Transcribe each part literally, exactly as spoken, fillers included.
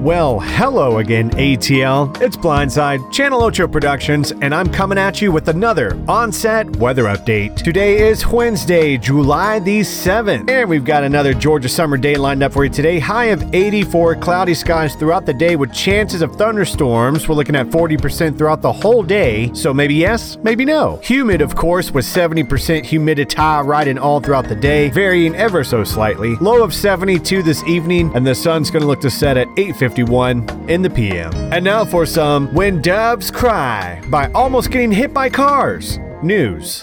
Well, hello again, A T L. It's Blindside, Channel Ocho Productions, and I'm coming at you with another on-set weather update. Today is Wednesday, July the seventh, and we've got another Georgia summer day lined up for you today. High of eighty-four, cloudy skies throughout the day with chances of thunderstorms. We're looking at forty percent throughout the whole day, so maybe yes, maybe no. Humid, of course, with seventy percent humidity riding all throughout the day, varying ever so slightly. Low of seventy-two this evening, and the sun's going to look to set at eight fifty. In the p m. And now for some When Dubs Cry by Almost Getting Hit by Cars news.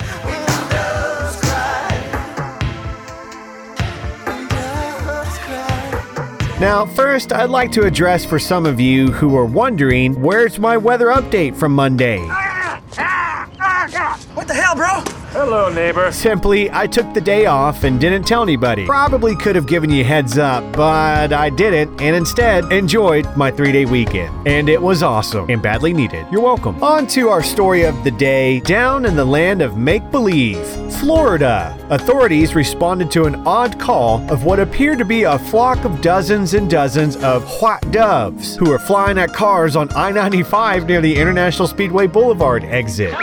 Now, first, I'd like to address for some of you who are wondering, where's my weather update from Monday? Ah, ah, ah, ah. What the hell, bro? Hello, neighbor. Simply, I took the day off and didn't tell anybody. Probably could have given you heads up, but I didn't, and instead enjoyed my three-day weekend. And it was awesome and badly needed. You're welcome. On to our story of the day, down in the land of make-believe, Florida. Authorities responded to an odd call of what appeared to be a flock of dozens and dozens of white doves who were flying at cars on I ninety-five near the International Speedway Boulevard exit.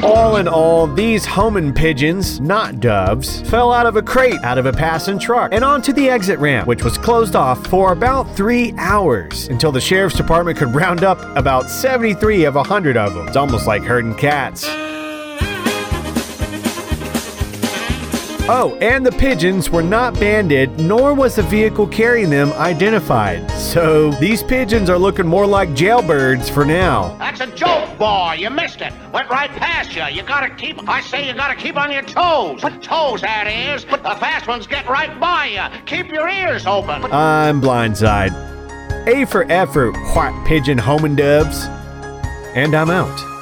All in all, these homing pigeons, not doves, fell out of a crate out of a passing truck and onto the exit ramp, which was closed off for about three hours until the sheriff's department could round up about seventy-three of one hundred of them. It's almost like herding cats. Oh, and the pigeons were not banded, nor was the vehicle carrying them identified. So, these pigeons are looking more like jailbirds for now. That's a joke, boy. You missed it. Went right past you. You gotta keep, I say you gotta keep on your toes. Put toes, that is. But the fast ones get right by you. Keep your ears open. I'm Blindside. A for effort, white pigeon homing dubs. And I'm out.